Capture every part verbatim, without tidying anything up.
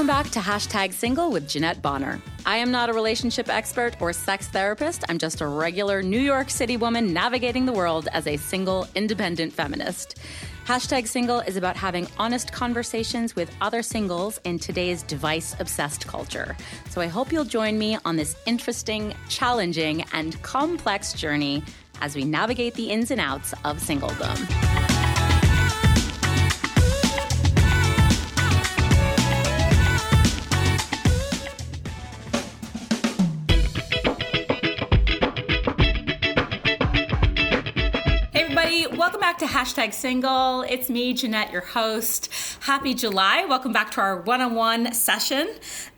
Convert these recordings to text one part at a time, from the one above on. Welcome back to Hashtag Single with Jeanette Bonner. I am not a relationship expert or sex therapist. I'm just a regular New York City woman navigating the world as a single, independent feminist. Hashtag Single is about having honest conversations with other singles in today's device-obsessed culture. So I hope you'll join me on this interesting, challenging, and complex journey as we navigate the ins and outs of singledom. Welcome back to Hashtag Single. It's me, Jeanette, your host. Happy July. Welcome back to our one-on-one session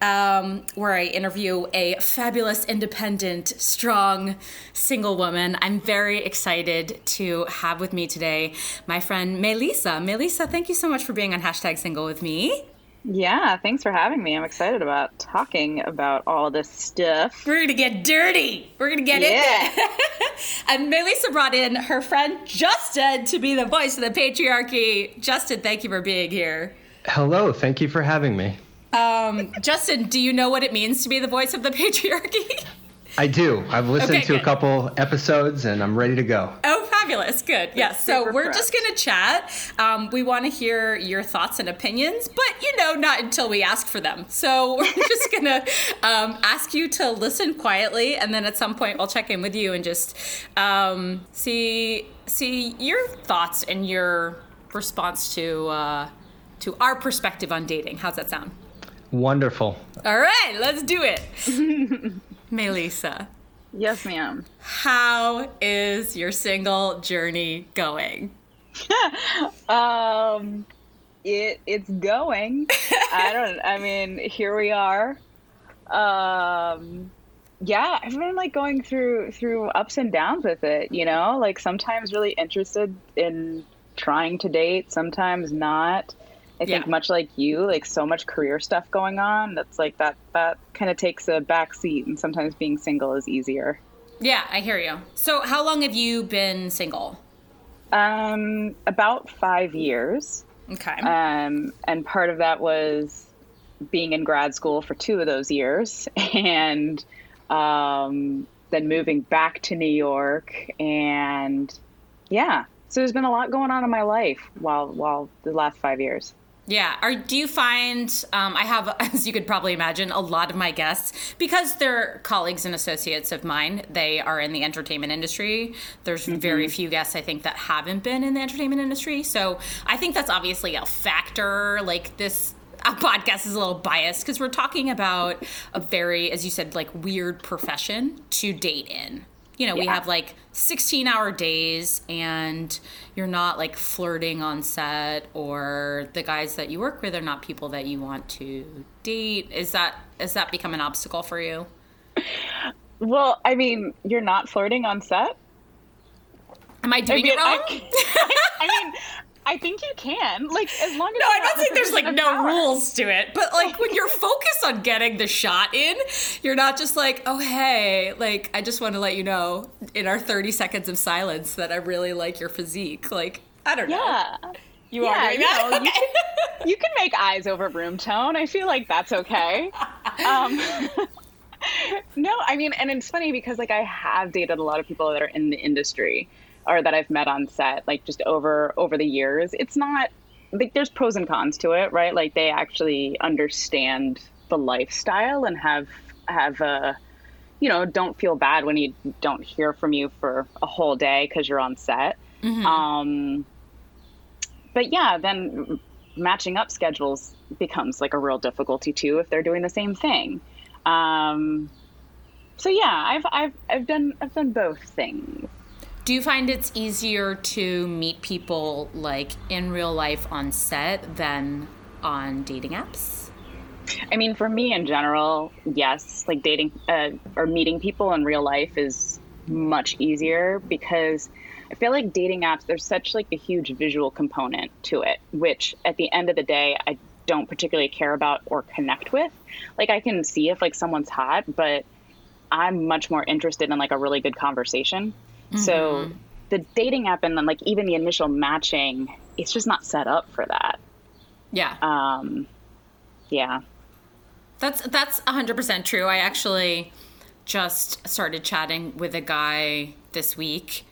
um, where I interview a fabulous, independent, strong, single woman. I'm very excited to have with me today my friend Melissa. Melissa, thank you so much for being on Hashtag Single with me. Yeah, thanks for having me. I'm excited about talking about all this stuff. We're going to get dirty. We're going to get yeah. in there. And Melissa brought in her friend Justin to be the voice of the patriarchy. Justin, thank you for being here. Hello. Thank you for having me. Um, Justin, do you know what it means to be the voice of the patriarchy? I do. I've listened okay, to good. a couple episodes and I'm ready to go. Oh, fabulous. Good. Yes. Yeah. So we're fresh. just going to chat. Um, we want to hear your thoughts and opinions, but, you know, not until we ask for them. So we're just going to um, ask you to listen quietly. And then at some point we'll check in with you and just um, see see your thoughts and your response to uh, to our perspective on dating. How's that sound? Wonderful. All right. Let's do it. Melissa. Yes, ma'am. How is your single journey going? um, it it's going. I don't. I mean, here we are. Um, yeah, I've been like going through through ups and downs with it. You know, like sometimes really interested in trying to date, sometimes not. I think yeah. much like you, like so much career stuff going on. That's like that, that kind of takes a back seat, and sometimes being single is easier. Yeah, I hear you. So how long have you been single? Um, about five years. Okay. Um, and part of that was being in grad school for two of those years and um, then moving back to New York. And yeah, so there's been a lot going on in my life while, while the last five years. Yeah. Or do you find, um, I have, as you could probably imagine, a lot of my guests, because they're colleagues and associates of mine, they are in the entertainment industry. There's mm-hmm. very few guests, I think, that haven't been in the entertainment industry. So I think that's obviously a factor. Like this our podcast is a little biased because we're talking about a very, as you said, like weird profession to date in. You know, yeah. we have like sixteen hour days and you're not like flirting on set, or the guys that you work with are not people that you want to date. Is that, has that become an obstacle for you? Well, I mean, you're not flirting on set. Am I doing I mean, it wrong? I, I, I mean, I think you can, like, as long as... No, I don't think there's, like, no power. rules to it. But, like, when you're focused on getting the shot in, you're not just like, oh, hey, like, I just want to let you know in our thirty seconds of silence that I really like your physique. Like, I don't know. Yeah. You yeah, are doing you that? Know, okay. you, can, you can make eyes over room tone. I feel like that's okay. Um, no, I mean, and it's funny because, like, I have dated a lot of people that are in the industry, or that I've met on set, like just over over the years. It's not, like there's pros and cons to it, right? Like they actually understand the lifestyle and have, have a, you know, don't feel bad when you don't hear from you for a whole day because you're on set. Mm-hmm. Um, but yeah, then matching up schedules becomes like a real difficulty too if they're doing the same thing. Um, so yeah, I've, I've, I've done, I've done both things. Do you find it's easier to meet people, like, in real life on set than on dating apps? I mean, for me in general, yes. Like, dating uh, or meeting people in real life is much easier because I feel like dating apps, there's such, like, a huge visual component to it, which at the end of the day, I don't particularly care about or connect with. Like, I can see if, like, someone's hot, but I'm much more interested in, like, a really good conversation. So mm-hmm. the dating app and then like even the initial matching, it's just not set up for that. Yeah. Um, yeah. That's that's one hundred percent true. I actually just started chatting with a guy this week,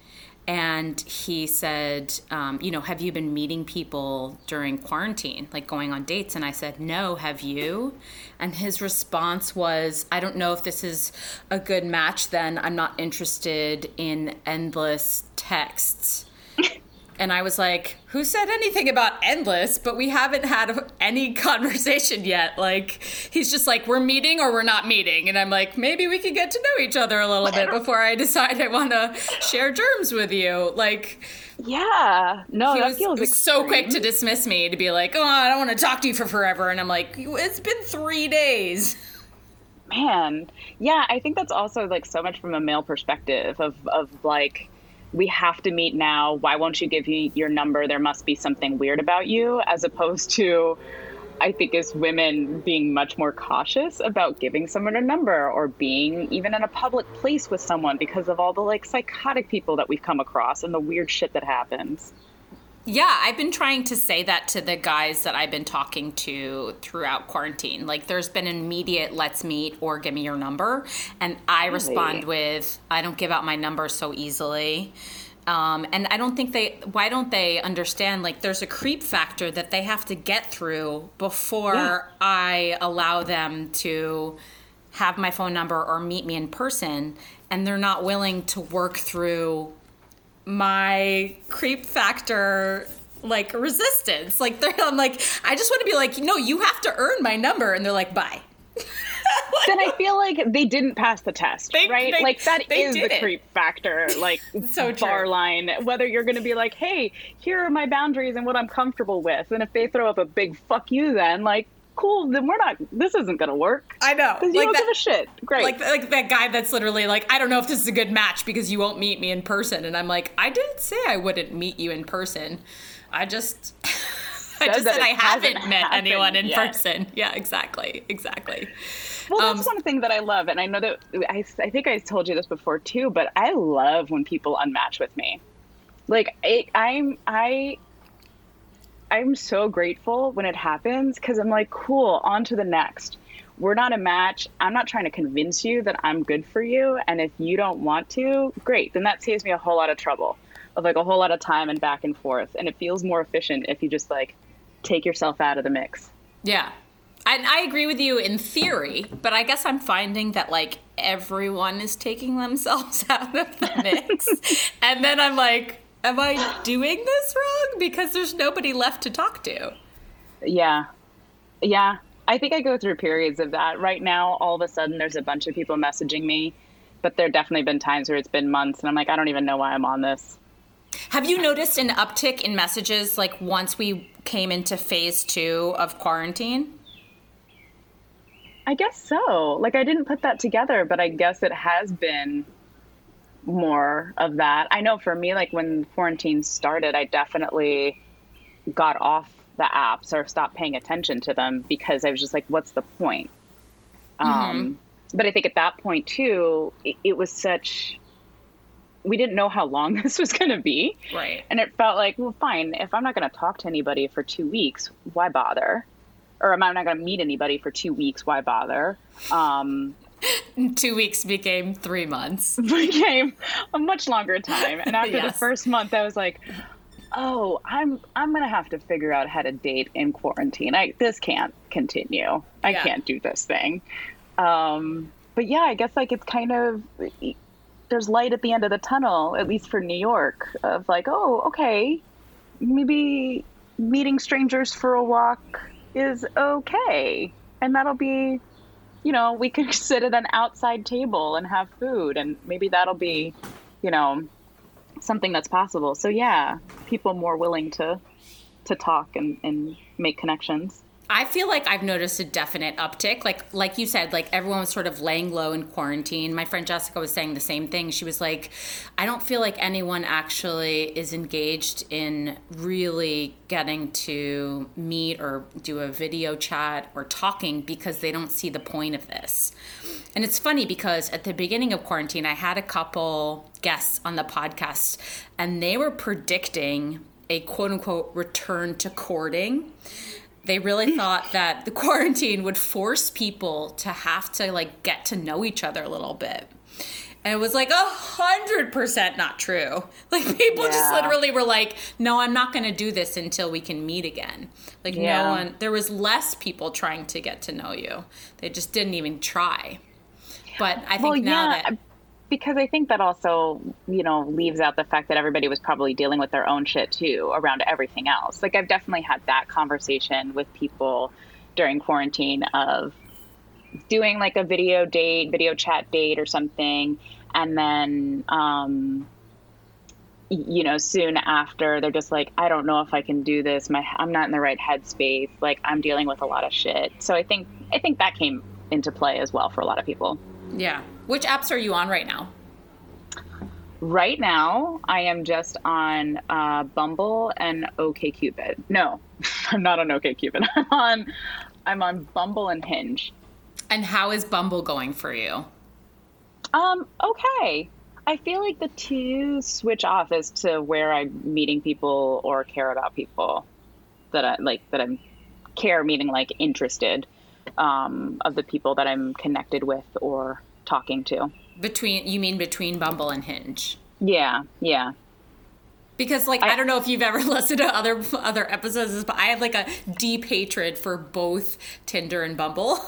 and he said, um, you know, have you been meeting people during quarantine, like going on dates? And I said, no, have you? And his response was, I don't know if this is a good match, then I'm not interested in endless texts. And I was like, who said anything about endless? But we haven't had any conversation yet. Like, he's just like, we're meeting or we're not meeting. And I'm like, maybe we could get to know each other a little bit before I decide I want to share germs with you. Like, yeah, no, he that was, feels he was so quick to dismiss me, to be like, oh, I don't want to talk to you for forever. And I'm like, it's been three days. Man. Yeah, I think that's also like so much from a male perspective of, of like, we have to meet now. Why won't you give me your number? There must be something weird about you, as opposed to, I think, as women being much more cautious about giving someone a number or being even in a public place with someone because of all the like psychotic people that we've come across and the weird shit that happens. Yeah, I've been trying to say that to the guys that I've been talking to throughout quarantine. Like, there's been an immediate let's meet or give me your number. And I really? respond with, I don't give out my number so easily. Um, and I don't think they, why don't they understand, like, there's a creep factor that they have to get through before yeah. I allow them to have my phone number or meet me in person. And they're not willing to work through my creep factor, like, resistance. Like, they're, I'm like, I just want to be like, no, you have to earn my number. And they're like, bye. Then I feel like they didn't pass the test, they, right? They, like, that is the it. creep factor, like, so bar true. line. Whether you're going to be like, hey, here are my boundaries and what I'm comfortable with. And if they throw up a big fuck you then, like, cool, then we're not, this isn't going to work. I know. Because you like don't that, give a shit. Great. Like, like that guy that's literally like, I don't know if this is a good match because you won't meet me in person. And I'm like, I didn't say I wouldn't meet you in person. I just, I just said I haven't met anyone in yet. person. Yeah, exactly. Exactly. Well, that's um, one thing that I love. And I know that, I, I think I told you this before too, but I love when people unmatch with me. Like, I, I'm, I... I'm so grateful when it happens, because I'm like, cool, on to the next. We're not a match. I'm not trying to convince you that I'm good for you. And if you don't want to, great. Then that saves me a whole lot of trouble, of like a whole lot of time and back and forth. And it feels more efficient if you just like take yourself out of the mix. Yeah. And I agree with you in theory, but I guess I'm finding that like everyone is taking themselves out of the mix. And then I'm like, am I doing this wrong? Because there's nobody left to talk to. Yeah. Yeah. I think I go through periods of that. Right now, all of a sudden, there's a bunch of people messaging me. But there have definitely been times where it's been months, and I'm like, I don't even know why I'm on this. Have you noticed an uptick in messages, like, once we came into phase two of quarantine? I guess so. Like, I didn't put that together, but I guess it has been more of that. I know for me, like, when quarantine started, I definitely got off the apps or stopped paying attention to them because I was just like, what's the point? Mm-hmm. Um, but I think at that point too, it, it was such, we didn't know how long this was going to be. Right. And it felt like, well, fine, if I'm not going to talk to anybody for two weeks, why bother? Or am I not going to meet anybody for two weeks? Why bother? Um, Two weeks became three months. Became a much longer time. And after yes. the first month, I was like, oh, I'm I'm going to have to figure out how to date in quarantine. I This can't continue. I yeah. can't do this thing. Um, but yeah, I guess like it's kind of, there's light at the end of the tunnel, at least for New York, of like, oh, okay, maybe meeting strangers for a walk is okay. And that'll be, you know, we could sit at an outside table and have food, and maybe that'll be, you know, something that's possible. So yeah, people more willing to to talk and, and make connections. I feel like I've noticed a definite uptick. Like like you said, like everyone was sort of laying low in quarantine. My friend Jessica was saying the same thing. She was like, I don't feel like anyone actually is engaged in really getting to meet or do a video chat or talking because they don't see the point of this. And it's funny because at the beginning of quarantine, I had a couple guests on the podcast and they were predicting a quote unquote return to courting. They really thought that the quarantine would force people to have to, like, get to know each other a little bit. And it was, like, one hundred percent not true. Like, people yeah. just literally were like, no, I'm not going to do this until we can meet again. Like, yeah. no one – there was less people trying to get to know you. They just didn't even try. But I think well, now yeah. that – because I think that also, you know, leaves out the fact that everybody was probably dealing with their own shit too around everything else. Like, I've definitely had that conversation with people during quarantine of doing like a video date, video chat date or something. And then, um, you know, soon after they're just like, I don't know if I can do this. My, I'm not in the right headspace. Like, I'm dealing with a lot of shit. So I think, I think that came into play as well for a lot of people. Yeah. Which apps are you on right now? Right now, I am just on uh, Bumble and OkCupid. No, I'm not on OkCupid. I'm on, I'm on Bumble and Hinge. And how is Bumble going for you? Um, okay. I feel like the two switch off as to where I'm meeting people or care about people that I like. That I'm care meaning like interested um, of the people that I'm connected with or talking to. Between you mean between Bumble and Hinge? Yeah, yeah. Because like I, I don't know if you've ever listened to other other episodes, but I have like a deep hatred for both Tinder and Bumble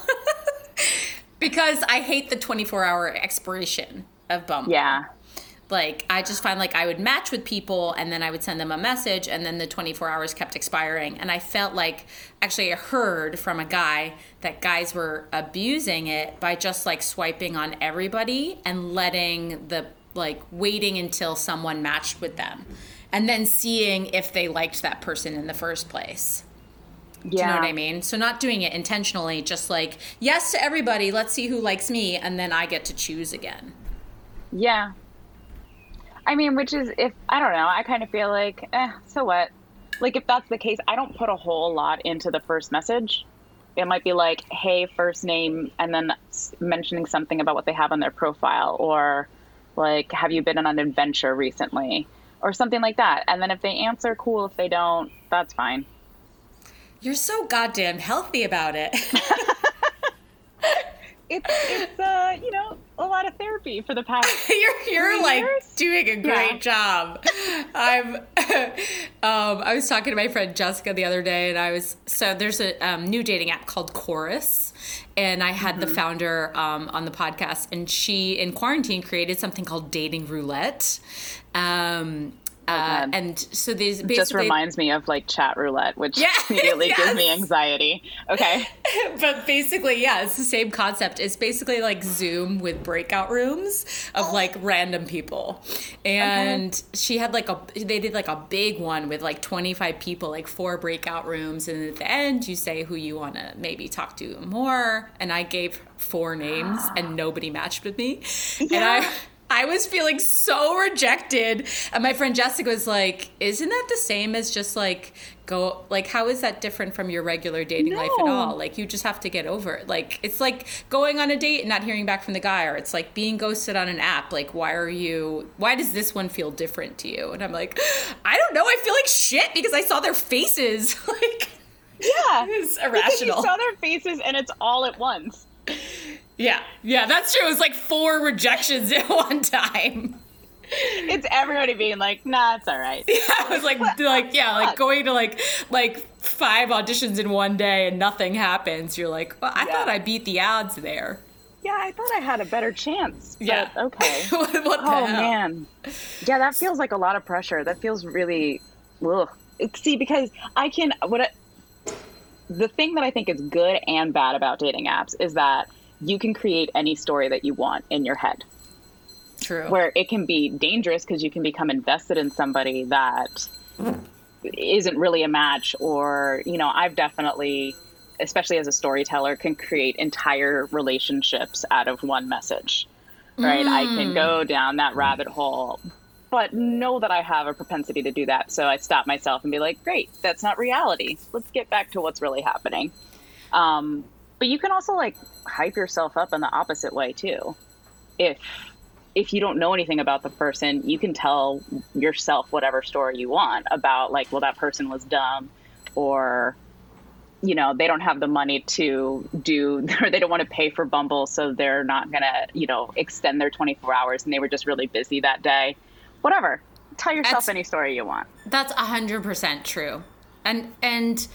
because I hate the twenty-four hour expiration of Bumble. Yeah. Like, I just find like I would match with people and then I would send them a message and then the twenty-four hours kept expiring. And I felt like, actually I heard from a guy that guys were abusing it by just like swiping on everybody and letting the, like waiting until someone matched with them and then seeing if they liked that person in the first place. Yeah. Do you know what I mean? So not doing it intentionally, just like, yes to everybody, let's see who likes me. And then I get to choose again. Yeah. I mean, which is, if, I don't know, I kind of feel like, eh, so what? Like, if that's the case, I don't put a whole lot into the first message. It might be like, hey, first name, and then mentioning something about what they have on their profile, or like, have you been on an adventure recently, or something like that. And then if they answer, cool. If they don't, that's fine. You're so goddamn healthy about it. It's, it's uh, you know, a lot of therapy for the past You're, you're like years. Doing a great yeah. job. I'm, um, I was talking to my friend Jessica the other day and I was, so there's a um, new dating app called Chorus and I had mm-hmm. the founder um, on the podcast and she in quarantine created something called Dating Roulette. Um, Uh, and so these basically just reminds me of like chat roulette, which yeah, immediately yes. gives me anxiety. Okay. But basically, yeah, it's the same concept. It's basically like Zoom with breakout rooms of like random people. And okay. she had like a, they did like a big one with like twenty-five people, like four breakout rooms. And at the end you say who you want to maybe talk to more. And I gave four names ah. and nobody matched with me. Yeah. And I, I was feeling so rejected. And my friend Jessica was like, isn't that the same as just like go, like, how is that different from your regular dating no. life at all? Like, you just have to get over it. Like, it's like going on a date and not hearing back from the guy, or it's like being ghosted on an app. Like, why are you, why does this one feel different to you? And I'm like, I don't know. I feel like shit because I saw their faces. Like, yeah, it's irrational. Because you saw their faces and it's all at once. Yeah, yeah, that's true. It was like four rejections at one time. It's everybody being like, nah, it's all right. Yeah, I was like, what? like, yeah, like going to like, like five auditions in one day and nothing happens. You're like, well, I yeah. thought I beat the odds there. Yeah, I thought I had a better chance. But yeah. Okay. what, what the oh hell? Man. Yeah, that feels like a lot of pressure. That feels really, ugh. See, because I can, what I, the thing that I think is good and bad about dating apps is that you can create any story that you want in your head. True. Where it can be dangerous because you can become invested in somebody that isn't really a match, or, you know, I've definitely, especially as a storyteller, can create entire relationships out of one message, right? Mm. I can go down that rabbit hole, but know that I have a propensity to do that. So I stop myself and be like, great, that's not reality. Let's get back to what's really happening. Um, But you can also like hype yourself up in the opposite way too. If if you don't know anything about the person, you can tell yourself whatever story you want about like, well, that person was dumb, or you know, they don't have the money to do, or they don't want to pay for Bumble, so they're not going to, you know, extend their twenty-four hours, and they were just really busy that day. Whatever. Tell yourself that's, any story you want. That's one hundred percent true. And, and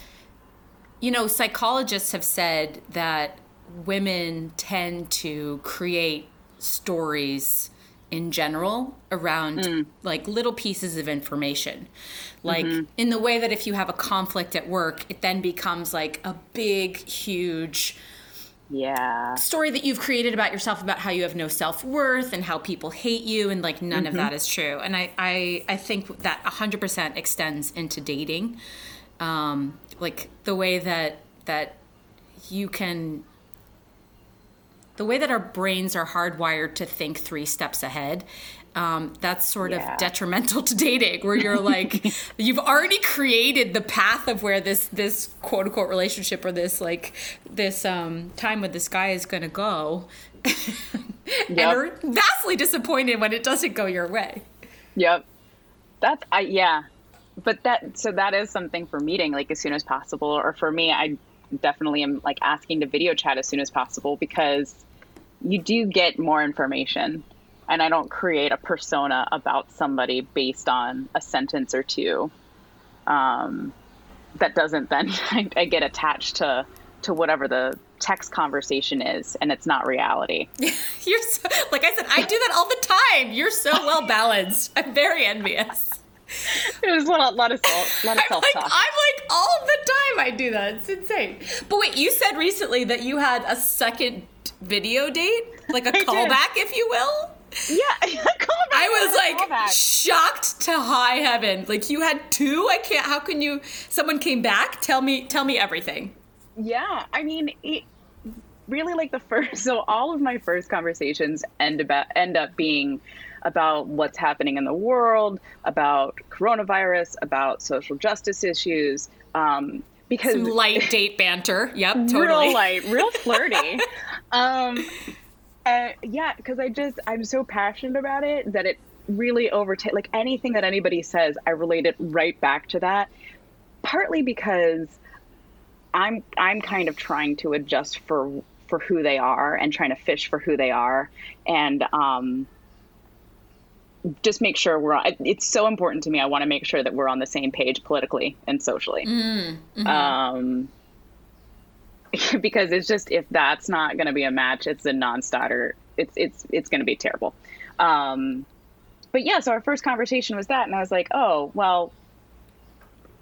you know, psychologists have said that women tend to create stories in general around mm. like little pieces of information, like mm-hmm. in the way that if you have a conflict at work, it then becomes like a big, huge yeah story that you've created about yourself, about how you have no self-worth and how people hate you, and like none mm-hmm. of that is true. And I, I, I think that one hundred percent extends into dating. Um, like the way that that you can the way that our brains are hardwired to think three steps ahead, um, that's sort yeah. of detrimental to dating, where you're like, you've already created the path of where this, this quote unquote relationship or this, like this um, time with this guy is going to go. Yep. And are vastly disappointed when it doesn't go your way. Yep. That's, I, yeah. But that, so that is something for meeting, like as soon as possible. Or for me, I definitely am like asking to video chat as soon as possible, because you do get more information, and I don't create a persona about somebody based on a sentence or two. Um, that doesn't then I, I get attached to, to whatever the text conversation is, and it's not reality. You're so, like I said, I do that all the time. You're so well balanced. I'm very envious. It was a lot, lot of, lot of self-talk. I'm like, I'm like all the time I do that. It's insane. But wait, you said recently that you had a second video date, like a callback, if you will. Yeah, a callback. I was like shocked to high heaven. Like you had two. I can't. How can you? Someone came back. Tell me. Tell me everything. Yeah, I mean, it, really, like the first. So all of my first conversations end about end up being. about what's happening in the world, about coronavirus, about social justice issues, um, because some light date banter. Yep, totally. Real light, real flirty. um, uh, yeah, because I just I'm so passionate about it that it really overtakes. Like anything that anybody says, I relate it right back to that. Partly because I'm I'm kind of trying to adjust for for who they are and trying to fish for who they are, and. Um, just make sure we're on, it's so important to me. I want to make sure that we're on the same page politically and socially. Mm, mm-hmm. Um, because it's just, if that's not going to be a match, it's a non-starter. It's, it's, it's going to be terrible. Um, but yeah, so our first conversation was that, and I was like, oh, well,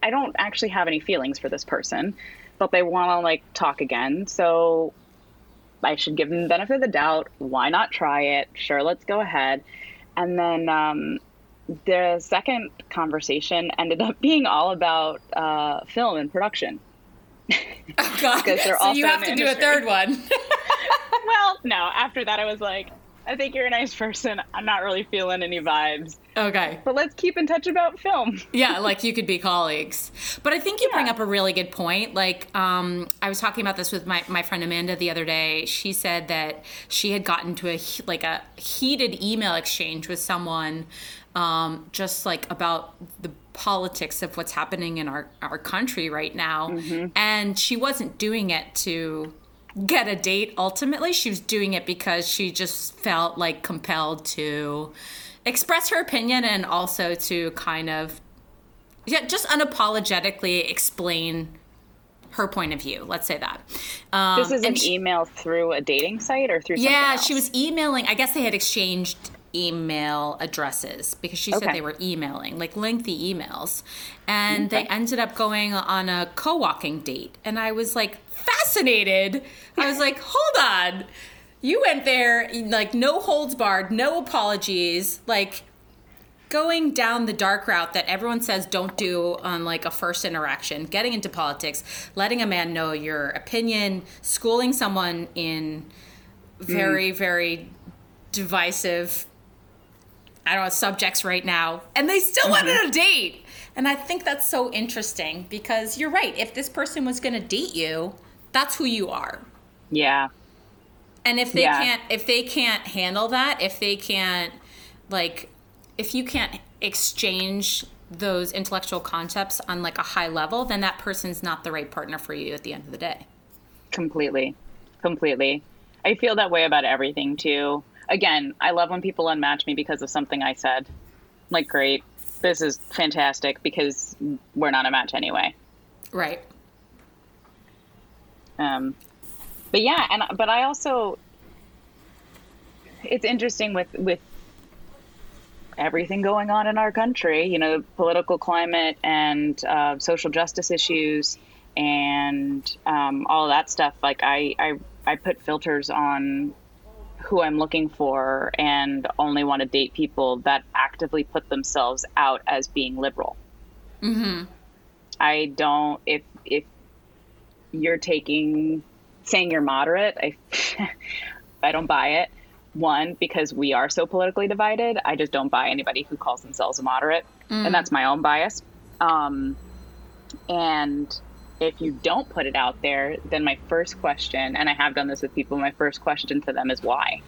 I don't actually have any feelings for this person, but they want to like talk again. So I should give them the benefit of the doubt. Why not try it? Sure. Let's go ahead. And then um, the second conversation ended up being all about uh, film and production. Oh, God. So you have to industry. do a third one. Well, no. After that, I was like, I think you're a nice person. I'm not really feeling any vibes. Okay. But let's keep in touch about film. Yeah, like you could be colleagues. But I think you yeah. bring up a really good point. Like um, I was talking about this with my, my friend Amanda the other day. She said that she had gotten to a like a heated email exchange with someone um, just like about the politics of what's happening in our, our country right now. Mm-hmm. And she wasn't doing it to get a date. Ultimately, she was doing it because she just felt like compelled to express her opinion, and also to kind of yeah just unapologetically explain her point of view, let's say that. Um, this is an she, email through a dating site or through something yeah else? She was emailing. I guess they had exchanged email addresses, because she okay. said they were emailing, like lengthy emails, and okay. they ended up going on a co-walking date, and I was like fascinated. I was like, hold on, you went there like no holds barred, no apologies, like going down the dark route that everyone says don't do on like a first interaction, getting into politics, letting a man know your opinion, schooling someone in very mm. very divisive I don't know, subjects right now, and they still mm-hmm. wanted a date. And I think that's so interesting, because you're right. If this person was going to date you, that's who you are. Yeah. And if they yeah. can't, if they can't handle that, if they can't, like, if you can't exchange those intellectual concepts on like a high level, then that person's not the right partner for you at the end of the day. Completely. Completely. I feel that way about everything too. Again, I love when people unmatch me because of something I said. Like, great. This is fantastic because we're not a match anyway. Right. Um, but yeah, and but I also, it's interesting with, with everything going on in our country, you know, the political climate and uh, social justice issues and um, all that stuff. Like I, I, I put filters on who I'm looking for and only want to date people that actively put themselves out as being liberal. Mm-hmm. I don't, if, if you're taking, saying you're moderate, I, I don't buy it. One, because we are so politically divided, I just don't buy anybody who calls themselves a moderate. Mm. And that's my own bias. Um, and if you don't put it out there, then my first question, and I have done this with people, my first question to them is why?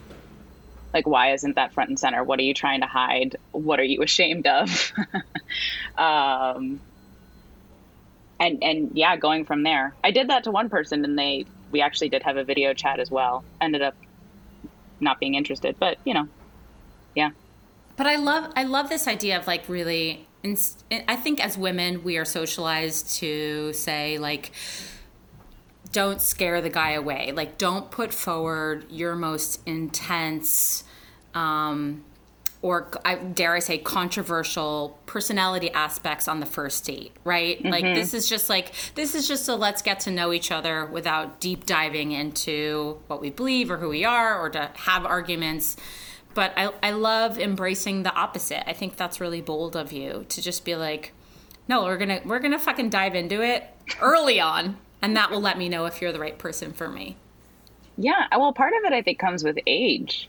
Like, why isn't that front and center? What are you trying to hide? What are you ashamed of? um, and, and yeah, going from there. I did that to one person and they, we actually did have a video chat as well. Ended up not being interested, but you know, yeah. But I love, I love this idea of like really, inst- I think as women, we are socialized to say like, don't scare the guy away. Like don't put forward your most intense, um, or I, dare I say controversial personality aspects on the first date, right? Mm-hmm. Like this is just like, this is just a let's get to know each other without deep diving into what we believe or who we are or to have arguments. But I, I love embracing the opposite. I think that's really bold of you to just be like, no, we're gonna, we're gonna fucking dive into it early on. And that will let me know if you're the right person for me. Yeah, well, part of it I think comes with age.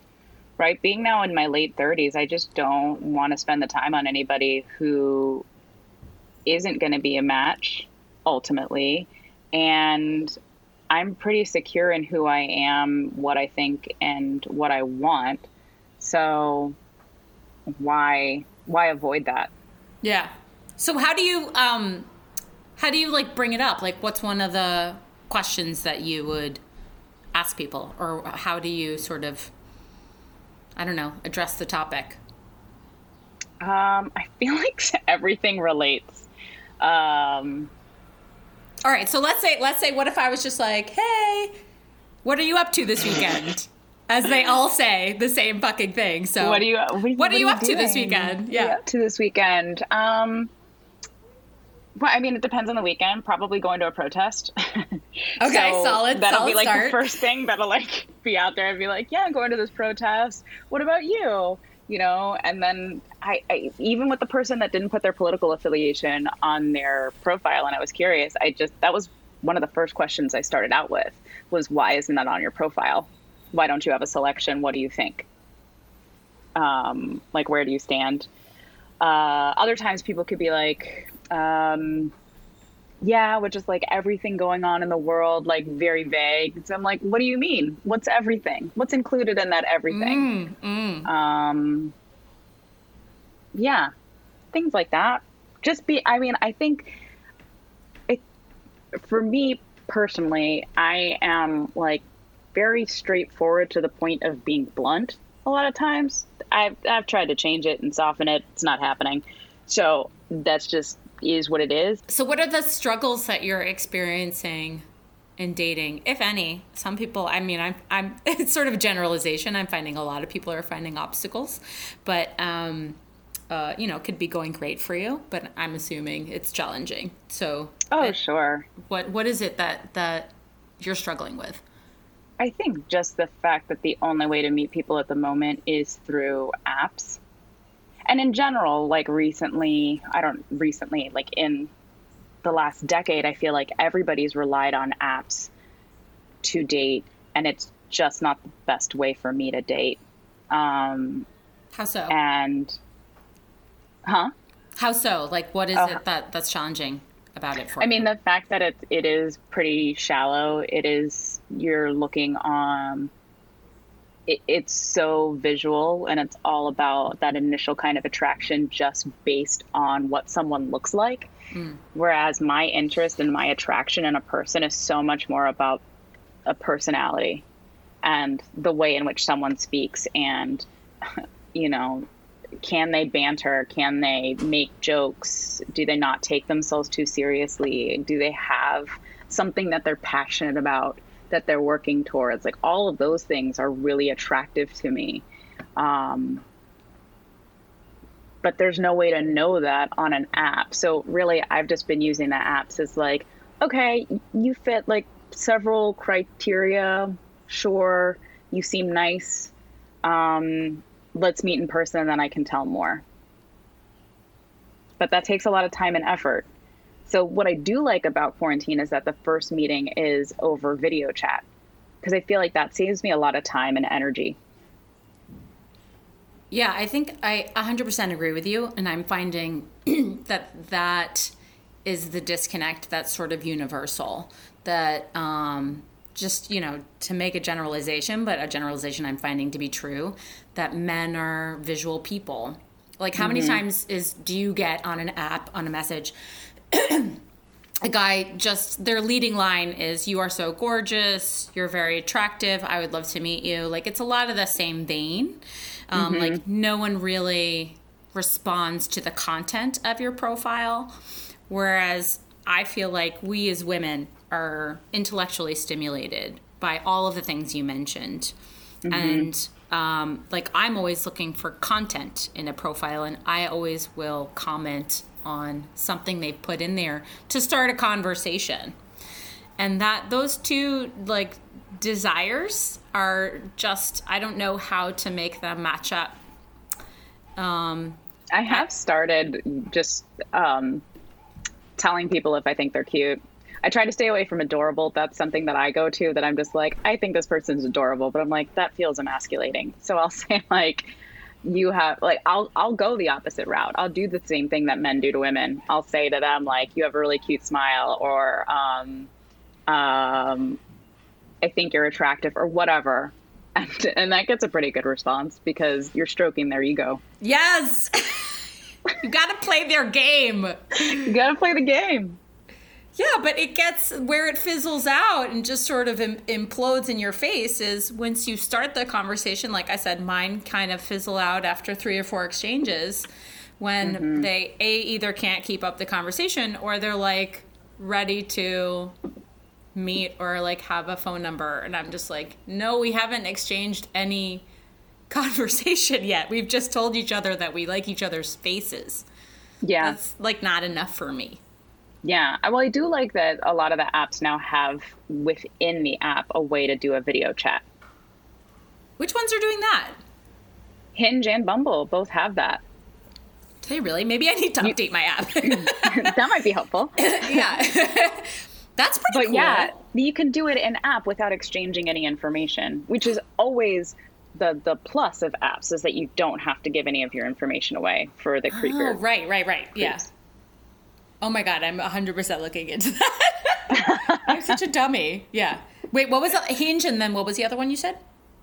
Right. Being now in my late thirties, I just don't want to spend the time on anybody who isn't going to be a match ultimately. And I'm pretty secure in who I am, what I think and what I want. So why why avoid that? Yeah. So how do you um, how do you like bring it up? Like what's one of the questions that you would ask people or how do you sort of, I don't know, address the topic? Um, I feel like everything relates. Um, All right. So let's say, let's say, what if I was just like, hey, what are you up to this weekend? As they all say the same fucking thing. So what are you, what, what, what are you up doing? to this weekend? Yeah. Up to this weekend. Um, well, I mean, it depends on the weekend. Probably going to a protest. Okay. So solid. That'll solid be like start. The first thing that'll like be out there and be like, yeah, I'm going to this protest. What about you? You know? And then I, I, even with the person that didn't put their political affiliation on their profile. And I was curious. I just, that was one of the first questions I started out with was why isn't that on your profile? Why don't you have a selection? What do you think? Um, like, where do you stand? Uh, other times people could be like, Um, yeah, with just like everything going on in the world, like very vague. So I'm like, what do you mean? What's everything? What's included in that everything? Mm, mm. Um, yeah, things like that. Just be, I mean, I think it, for me personally, I am like very straightforward to the point of being blunt a lot of times. I've, I've tried to change it and soften it. It's not happening. So that's just, is what it is. So what are the struggles that you're experiencing in dating, if any? Some people, I mean, I'm, I'm, it's sort of generalization. I'm finding a lot of people are finding obstacles, but, um, uh, you know, it could be going great for you, but I'm assuming it's challenging. So, oh, it, sure. What, what is it that, that you're struggling with? I think just the fact that the only way to meet people at the moment is through apps. And in general, like recently, I don't recently, like in the last decade, I feel like everybody's relied on apps to date, and it's just not the best way for me to date. Um, How so? And, huh? How so? Like, what is oh. it that, that's challenging about it for you? I mean, the fact that it it is pretty shallow. It is, you're looking on, it, it's so visual, and it's all about that initial kind of attraction just based on what someone looks like. Mm. Whereas my interest and my attraction in a person is so much more about a personality and the way in which someone speaks and, you know, can they banter? Can they make jokes? Do they not take themselves too seriously? Do they have something that they're passionate about, that they're working towards? Like, all of those things are really attractive to me. Um, but there's no way to know that on an app. So really, I've just been using the apps as like, okay, you fit like several criteria. Sure. You seem nice. Um, let's meet in person and then I can tell more. But that takes a lot of time and effort. So what I do like about quarantine is that the first meeting is over video chat, because I feel like that saves me a lot of time and energy. Yeah, I think I one hundred percent agree with you. And I'm finding that that is the disconnect that's sort of universal, that um, just, you know, to make a generalization, but a generalization I'm finding to be true, that men are visual people. Like, how mm-hmm. many times is do you get on an app, on a message, a guy just, their leading line is, you are so gorgeous, you're very attractive, I would love to meet you. Like, it's a lot of the same vein. Um, mm-hmm. Like, no one really responds to the content of your profile. Whereas I feel like we as women are intellectually stimulated by all of the things you mentioned. Mm-hmm. And um, like, I'm always looking for content in a profile, and I always will comment on something they've put in there to start a conversation. And that those two like desires are just, I don't know how to make them match up. Um, I have started just um, telling people if I think they're cute. I try to stay away from adorable. That's something that I go to, that I'm just like, I think this person's adorable, but I'm like, that feels emasculating. So I'll say like, you have like, I'll, I'll go the opposite route. I'll do the same thing that men do to women. I'll say to them, like, you have a really cute smile, or, um, um, I think you're attractive, or whatever. And, and that gets a pretty good response, because you're stroking their ego. Yes. You got to play their game. You got to play the game. Yeah, but it gets where it fizzles out and just sort of Im- implodes in your face is once you start the conversation. Like I said, mine kind of fizzle out after three or four exchanges when mm-hmm. they a, either can't keep up the conversation, or they're like ready to meet or like have a phone number. And I'm just like, no, we haven't exchanged any conversation yet. We've just told each other that we like each other's faces. Yeah. That's like not enough for me. Yeah. Well, I do like that a lot of the apps now have within the app a way to do a video chat. Which ones are doing that? Hinge and Bumble both have that. Do they really? Maybe I need to update you, my app. That might be helpful. Yeah. That's pretty but cool. But yeah, you can do it in app without exchanging any information, which is always the, the plus of apps, is that you don't have to give any of your information away for the creeper. Oh, right, right, right. Creeps. Yeah. Oh my God, I'm one hundred percent looking into that. I'm such a dummy. Yeah. Wait, what was the Hinge, and then what was the other one you said?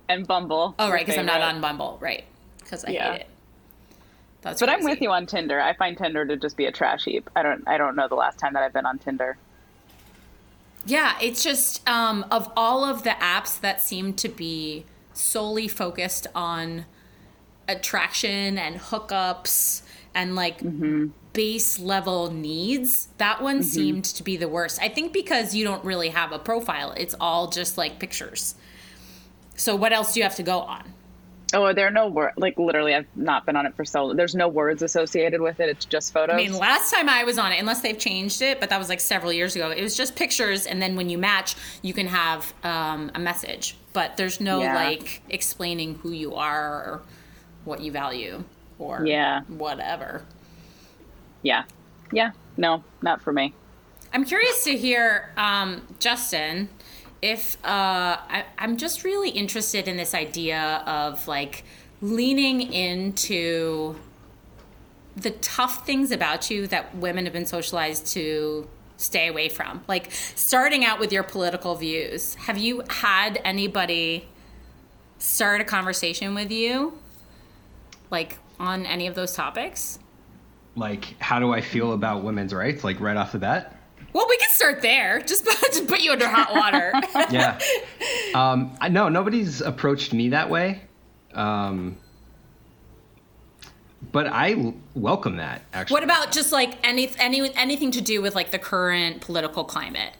And Bumble. Oh, right, because I'm not on Bumble. Right, because I yeah. hate it. That's but crazy. I'm with you on Tinder. I find Tinder to just be a trash heap. I don't I don't know the last time that I've been on Tinder. Yeah, it's just um, of all of the apps that seem to be solely focused on attraction and hookups and like mm-hmm. base level needs, that one mm-hmm. seemed to be the worst. I think because you don't really have a profile. It's all just like pictures. So what else do you have to go on? Oh, there are no words. Like, literally, I've not been on it for so long. There's no words associated with it. It's just photos. I mean, last time I was on it, unless they've changed it, but that was like several years ago. It was just pictures. And then when you match, you can have um, a message. But there's no yeah. like explaining who you are or what you value or yeah. whatever. Yeah. Yeah. No, not for me. I'm curious to hear, um, Justin, if uh, I, I'm just really interested in this idea of like leaning into the tough things about you that women have been socialized to stay away from. Like starting out with your political views. Have you had anybody start a conversation with you, like, on any of those topics? Like, how do I feel about women's rights, like, right off the bat? Well, we can start there. Just, just put you under hot water. Yeah. Um, I, no, nobody's approached me that way. Um, but I l- welcome that, actually. What about just, like, any, any anything to do with, like, the current political climate?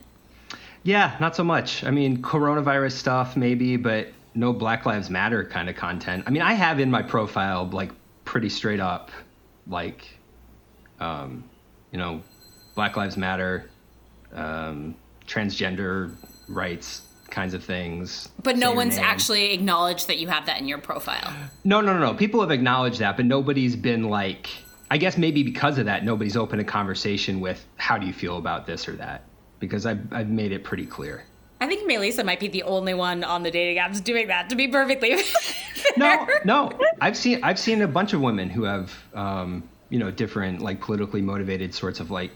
Yeah, not so much. I mean, coronavirus stuff, maybe, but no Black Lives Matter kind of content. I mean, I have in my profile, like, pretty straight up, like, um, you know, Black Lives Matter, um, transgender rights kinds of things. But no one's actually acknowledged that you have that in your profile. No, no, no, no. People have acknowledged that, but nobody's been like, I guess maybe because of that, nobody's opened a conversation with how do you feel about this or that, because I've, I've made it pretty clear. I think Melissa might be the only one on the dating apps doing that, to be perfectly fair. No, no. I've seen I've seen a bunch of women who have, um, you know, different, like, politically motivated sorts of, like,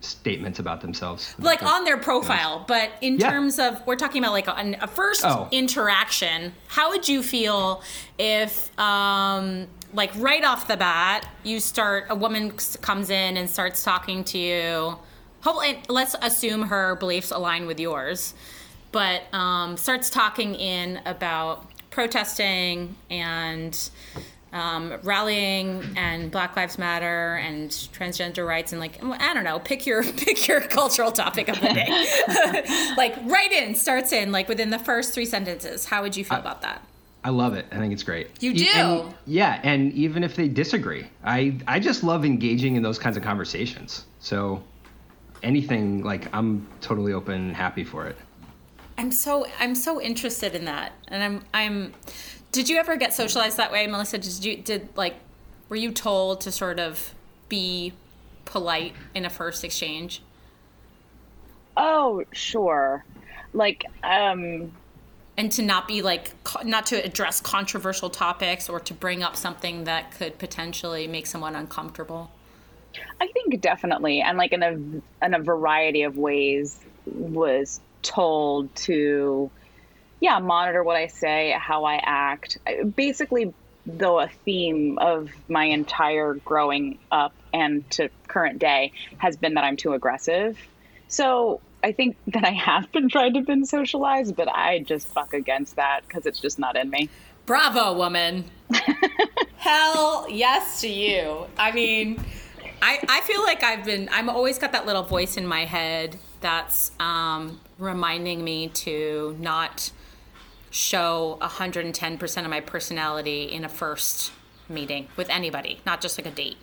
statements about themselves. About like, their, on their profile. You know. But in yeah. terms of, we're talking about, like, a, a first oh. interaction, how would you feel if, um, like, right off the bat, you start, a woman comes in and starts talking to you? Hopefully, let's assume her beliefs align with yours, but um, starts talking in about protesting and um, rallying and Black Lives Matter and transgender rights and, like, I don't know, pick your pick your cultural topic of the day. Like, right in, starts in, like, within the first three sentences. How would you feel I, about that? I love it. I think it's great. You do? E- and, yeah, and even if they disagree. I, I just love engaging in those kinds of conversations, so... anything, like, I'm totally open and happy for it. I'm so I'm so interested in that. And I'm I'm did you ever get socialized that way, Melissa? Did you did like were you told to sort of be polite in a first exchange? Oh, sure. Like um and to not be like not to address controversial topics or to bring up something that could potentially make someone uncomfortable. I think definitely, and like in a in a variety of ways, was told to, yeah, monitor what I say, how I act. Basically, though, a theme of my entire growing up and to current day has been that I'm too aggressive. So I think that I have been tried to been socialized, but I just buck against that because it's just not in me. Bravo, woman! Hell yes to you. I mean. I, I feel like I've been, I'm always got that little voice in my head that's um, reminding me to not show one hundred ten percent of my personality in a first meeting with anybody, not just like a date.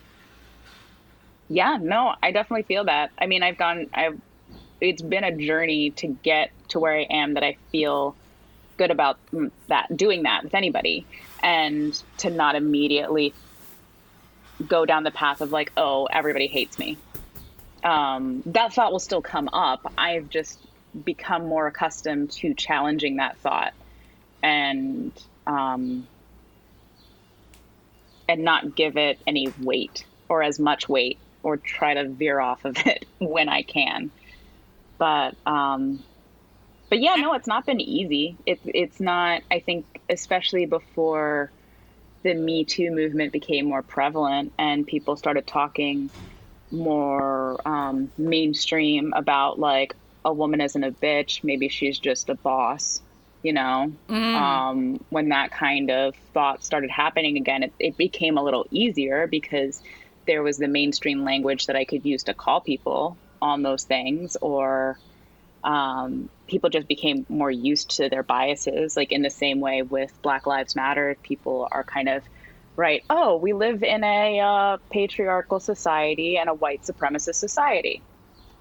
Yeah, no, I definitely feel that. I mean, I've gone, I've, it's been a journey to get to where I am that I feel good about that, doing that with anybody, and to not immediately go down the path of like, oh, everybody hates me. Um, that thought will still come up. I've just become more accustomed to challenging that thought and um, and not give it any weight or as much weight or try to veer off of it when I can. But um, but yeah, no, it's not been easy. It, it's not, I think, especially before the Me Too movement became more prevalent and people started talking more um, mainstream about like a woman isn't a bitch. Maybe she's just a boss, you know, mm. um, when that kind of thought started happening again, it, it became a little easier because there was the mainstream language that I could use to call people on those things, or um, people just became more used to their biases. Like in the same way with Black Lives Matter, people are kind of right. Oh, we live in a uh, patriarchal society and a white supremacist society.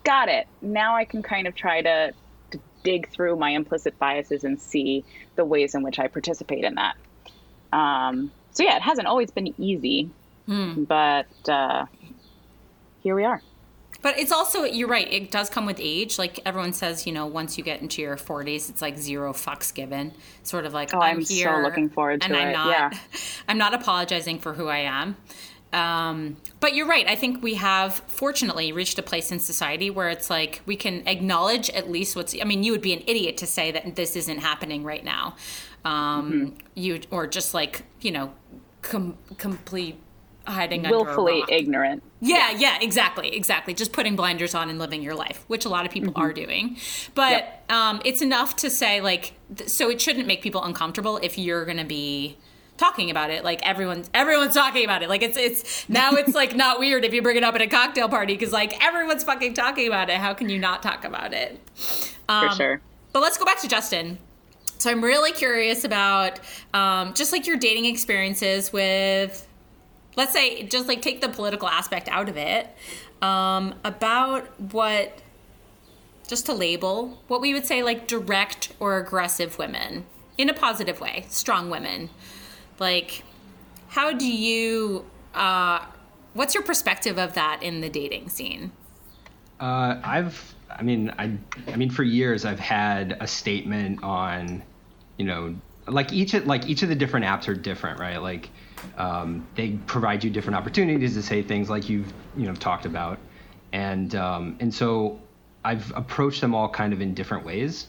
Got it. Now I can kind of try to, to dig through my implicit biases and see the ways in which I participate in that. Um, so yeah, it hasn't always been easy, mm. but uh, here we are. But it's also, you're right, it does come with age. Like, everyone says, you know, once you get into your forties, it's like zero fucks given. Sort of like, oh, I'm, I'm here. I'm so looking forward to and it. I'm not, yeah. I'm not apologizing for who I am. Um, but you're right. I think we have, fortunately, reached a place in society where it's like we can acknowledge at least what's, I mean, you would be an idiot to say that this isn't happening right now. Um, mm-hmm. You or just like, you know, com- complete hiding under a rock. Willfully ignorant. Yeah, yeah, exactly, exactly. Just putting blinders on and living your life, which a lot of people mm-hmm. are doing. But yep. um, it's enough to say, like, th- so it shouldn't make people uncomfortable if you're going to be talking about it. Like, everyone's everyone's talking about it. Like, it's it's now it's, like, not weird if you bring it up at a cocktail party because, like, everyone's fucking talking about it. How can you not talk about it? Um, For sure. But let's go back to Justin. So I'm really curious about um, just, like, your dating experiences with... Let's say, just like take the political aspect out of it, um, about what, just to label, what we would say like direct or aggressive women in a positive way, strong women. Like, how do you, uh, what's your perspective of that in the dating scene? Uh, I've, I mean, I, I mean, for years I've had a statement on, you know, like each, like each of the different apps are different, right? Like. Um, they provide you different opportunities to say things like you've you know talked about, and um, and so I've approached them all kind of in different ways.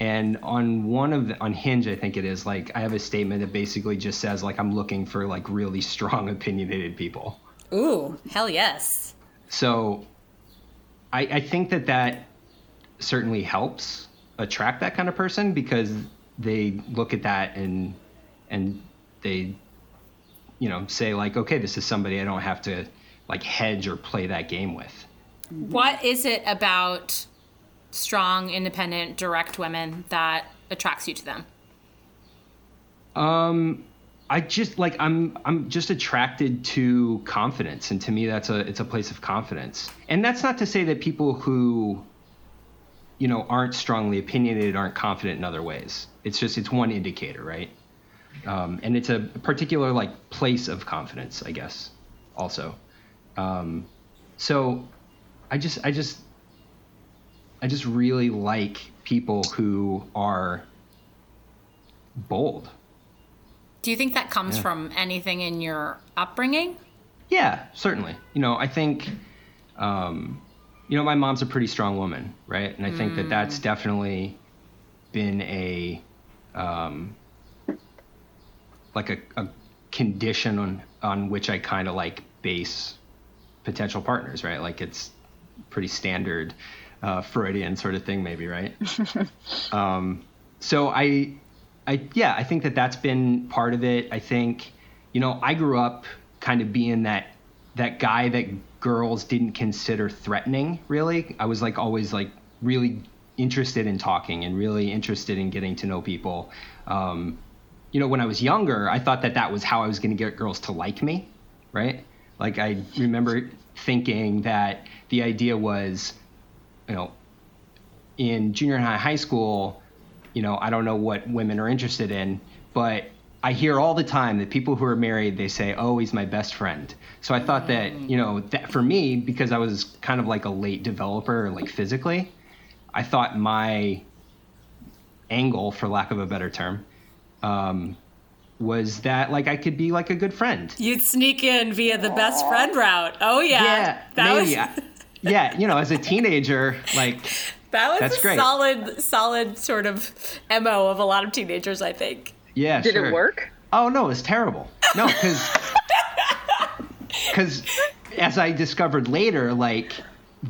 And on one of the, on Hinge, I think it is like I have a statement that basically just says like I'm looking for like really strong opinionated people. Ooh, hell yes. So I, I think that that certainly helps attract that kind of person because they look at that and and they. you know, say like, okay, this is somebody I don't have to like hedge or play that game with. What is it about strong, independent, direct women that attracts you to them? Um, I just like, I'm, I'm just attracted to confidence. And to me, that's a, it's a place of confidence. And that's not to say that people who, you know, aren't strongly opinionated, aren't confident in other ways. It's just, it's one indicator, right? Um, and it's a particular like place of confidence, I guess, also. Um, so I just, I just, I just really like people who are bold. Do you think that comes yeah. from anything in your upbringing? Yeah, certainly. You know, I think, um, you know, my mom's a pretty strong woman, right? And I mm. think that that's definitely been a, um, like a, a condition on, on which I kind of like base potential partners, right? Like it's pretty standard uh, Freudian sort of thing maybe, right? um, so I, I, yeah, I think that that's been part of it. I think, you know, I grew up kind of being that, that guy that girls didn't consider threatening really. I was like always like really interested in talking and really interested in getting to know people. Um, You know, when I was younger, I thought that that was how I was going to get girls to like me, right? Like, I remember thinking that the idea was, you know, in junior high, high school, you know, I don't know what women are interested in, but I hear all the time that people who are married, they say, oh, he's my best friend. So I thought that, you know, that for me, because I was kind of like a late developer, like physically, I thought my angle, for lack of a better term, Um, was that like I could be like a good friend. You'd sneak in via the Aww. best friend route. Oh yeah, yeah, that maybe. was yeah. You know, as a teenager, like that was that's a great. solid, solid sort of M O of a lot of teenagers, I think. Yeah. Did sure. it work? Oh no, it was terrible. No, because because as I discovered later, like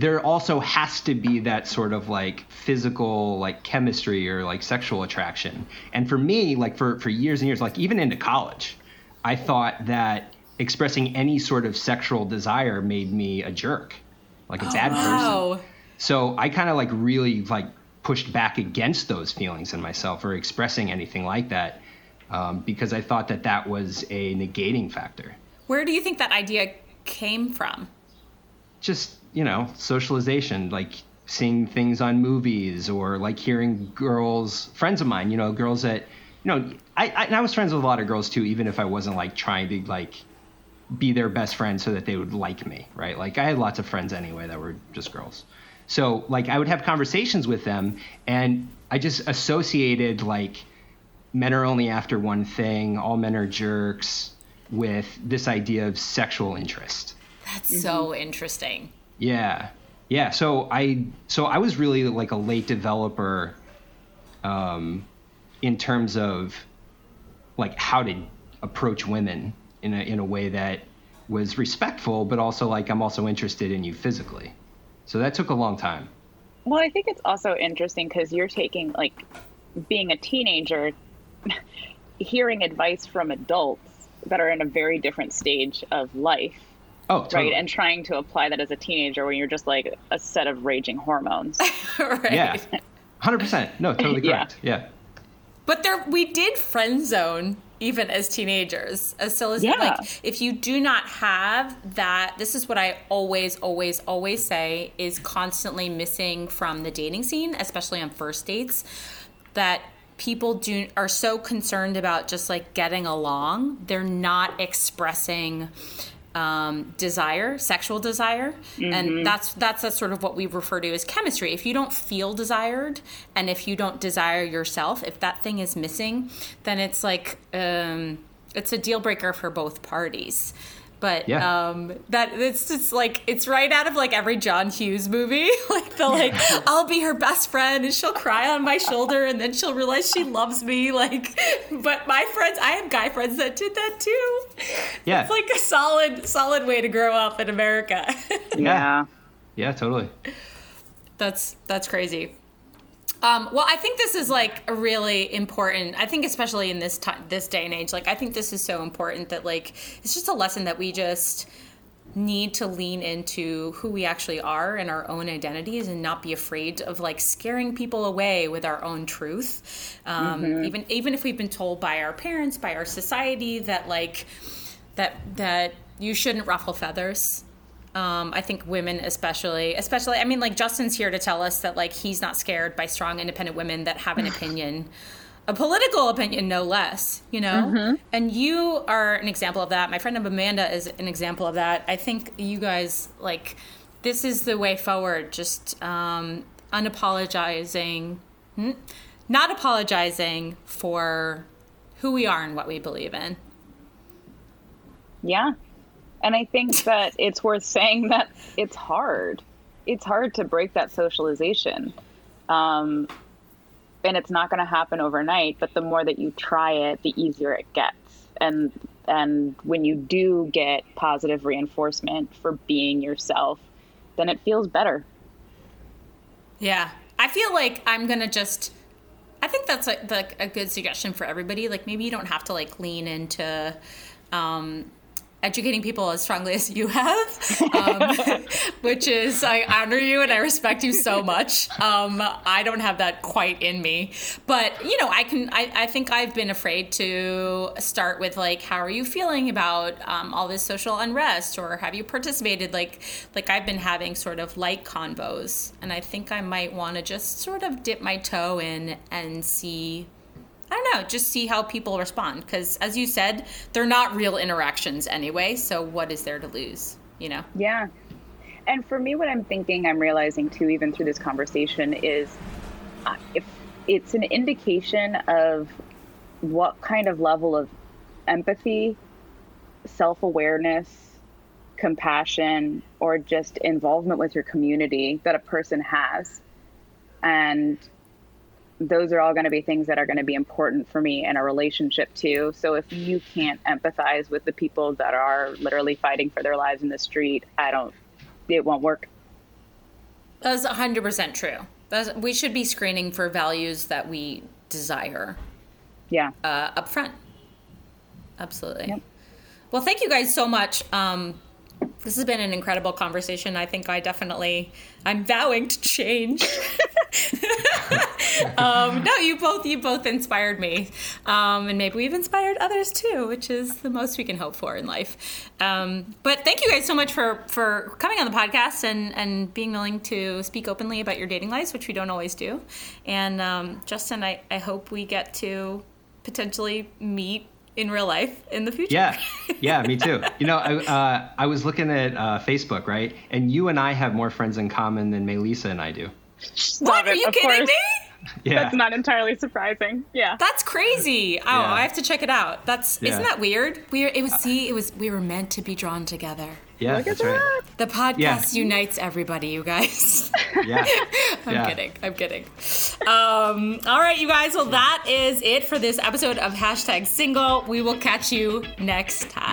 there also has to be that sort of like physical, like chemistry or like sexual attraction. And for me, like for, for years and years, like even into college, I thought that expressing any sort of sexual desire made me a jerk, like a oh, bad wow. person. So I kind of like really like pushed back against those feelings in myself or expressing anything like that um, because I thought that that was a negating factor. Where do you think that idea came from? Just, you know, socialization, like seeing things on movies or like hearing girls, friends of mine, you know, girls that, you know, I, I, and I was friends with a lot of girls too, even if I wasn't like trying to like be their best friend so that they would like me, right? Like I had lots of friends anyway that were just girls. So like I would have conversations with them and I just associated like men are only after one thing, all men are jerks, with this idea of sexual interest. That's mm-hmm. so interesting. Yeah. Yeah. So I, so I was really like a late developer, um, in terms of like how to approach women in a, in a way that was respectful, but also like, I'm also interested in you physically. So that took a long time. Well, I think it's also interesting because you're taking, like, being a teenager, hearing advice from adults that are in a very different stage of life. Oh, totally. Right? And trying to apply that as a teenager when you're just like a set of raging hormones. Right. Yeah. one hundred percent. No, totally correct. Yeah. yeah. But there, we did friend zone even as teenagers. As still as yeah. like, if you do not have that, this is what I always, always, always say is constantly missing from the dating scene, especially on first dates, that people do are so concerned about just like getting along. They're not expressing um, desire, sexual desire. Mm-hmm. And that's, that's that's sort of what we refer to as chemistry. If you don't feel desired and if you don't desire yourself, if that thing is missing, then it's like, um, it's a deal breaker for both parties. But yeah. um, that it's just like, it's right out of like every John Hughes movie, like the like, yeah. I'll be her best friend and she'll cry on my shoulder and then she'll realize she loves me. Like, but my friends, I have guy friends that did that too. Yeah. It's like a solid, solid way to grow up in America. Yeah. Yeah, totally. That's, that's crazy. Um, well, I think this is like a really important, I think especially in this time, this day and age, like, I think this is so important that like, it's just a lesson that we just need to lean into who we actually are and our own identities and not be afraid of like scaring people away with our own truth. Um, mm-hmm. even, even if we've been told by our parents, by our society that like, that, that you shouldn't ruffle feathers. Um, I think women especially, especially, I mean, like Justin's here to tell us that like he's not scared by strong, independent women that have an opinion, a political opinion, no less, you know, mm-hmm. and you are an example of that. My friend Amanda is an example of that. I think you guys like, this is the way forward, just um, unapologizing, not apologizing for who we are and what we believe in. Yeah. And I think that it's worth saying that it's hard. It's hard to break that socialization. Um, and it's not going to happen overnight, but the more that you try it, the easier it gets. And and when you do get positive reinforcement for being yourself, then it feels better. Yeah. I feel like I'm going to just... I think that's like a, a good suggestion for everybody. Like maybe you don't have to like lean into... Um, educating people as strongly as you have, um, which is, I honor you and I respect you so much. Um, I don't have that quite in me, but you know, I can, I, I think I've been afraid to start with like, how are you feeling about um, all this social unrest, or have you participated? Like, like I've been having sort of light convos, and I think I might want to just sort of dip my toe in and see, I don't know, just see how people respond. Because as you said, they're not real interactions anyway. So what is there to lose, you know? Yeah. And for me, what I'm thinking, I'm realizing too, even through this conversation is uh, if it's an indication of what kind of level of empathy, self-awareness, compassion, or just involvement with your community that a person has. And those are all going to be things that are going to be important for me in a relationship too. So if you can't empathize with the people that are literally fighting for their lives in the street, I don't, it won't work. That's one hundred percent true. That's, we should be screening for values that we desire. Yeah. Uh, up front. Absolutely. Yep. Well, thank you guys so much. Um, This has been an incredible conversation. I think I definitely, I'm vowing to change. um, no, you both, you both inspired me. Um, and maybe we've inspired others too, which is the most we can hope for in life. Um, but thank you guys so much for, for coming on the podcast and, and being willing to speak openly about your dating lives, which we don't always do. And um, Justin, I, I hope we get to potentially meet in real life in the future. Yeah. Yeah, me too. You know, I, uh, I was looking at uh, Facebook, right? And you and I have more friends in common than Melissa and I do. What? Are you kidding me? Yeah. That's not entirely surprising. Yeah. That's crazy. Oh, yeah. I have to check it out. That's yeah. Isn't that weird? We were, it was see, it was we were meant to be drawn together. Yeah, that's that. right. The podcast yeah. unites everybody, you guys. Yeah. I'm yeah. kidding. I'm kidding. Um, all right, you guys. Well, that is it for this episode of Hashtag Single. We will catch you next time.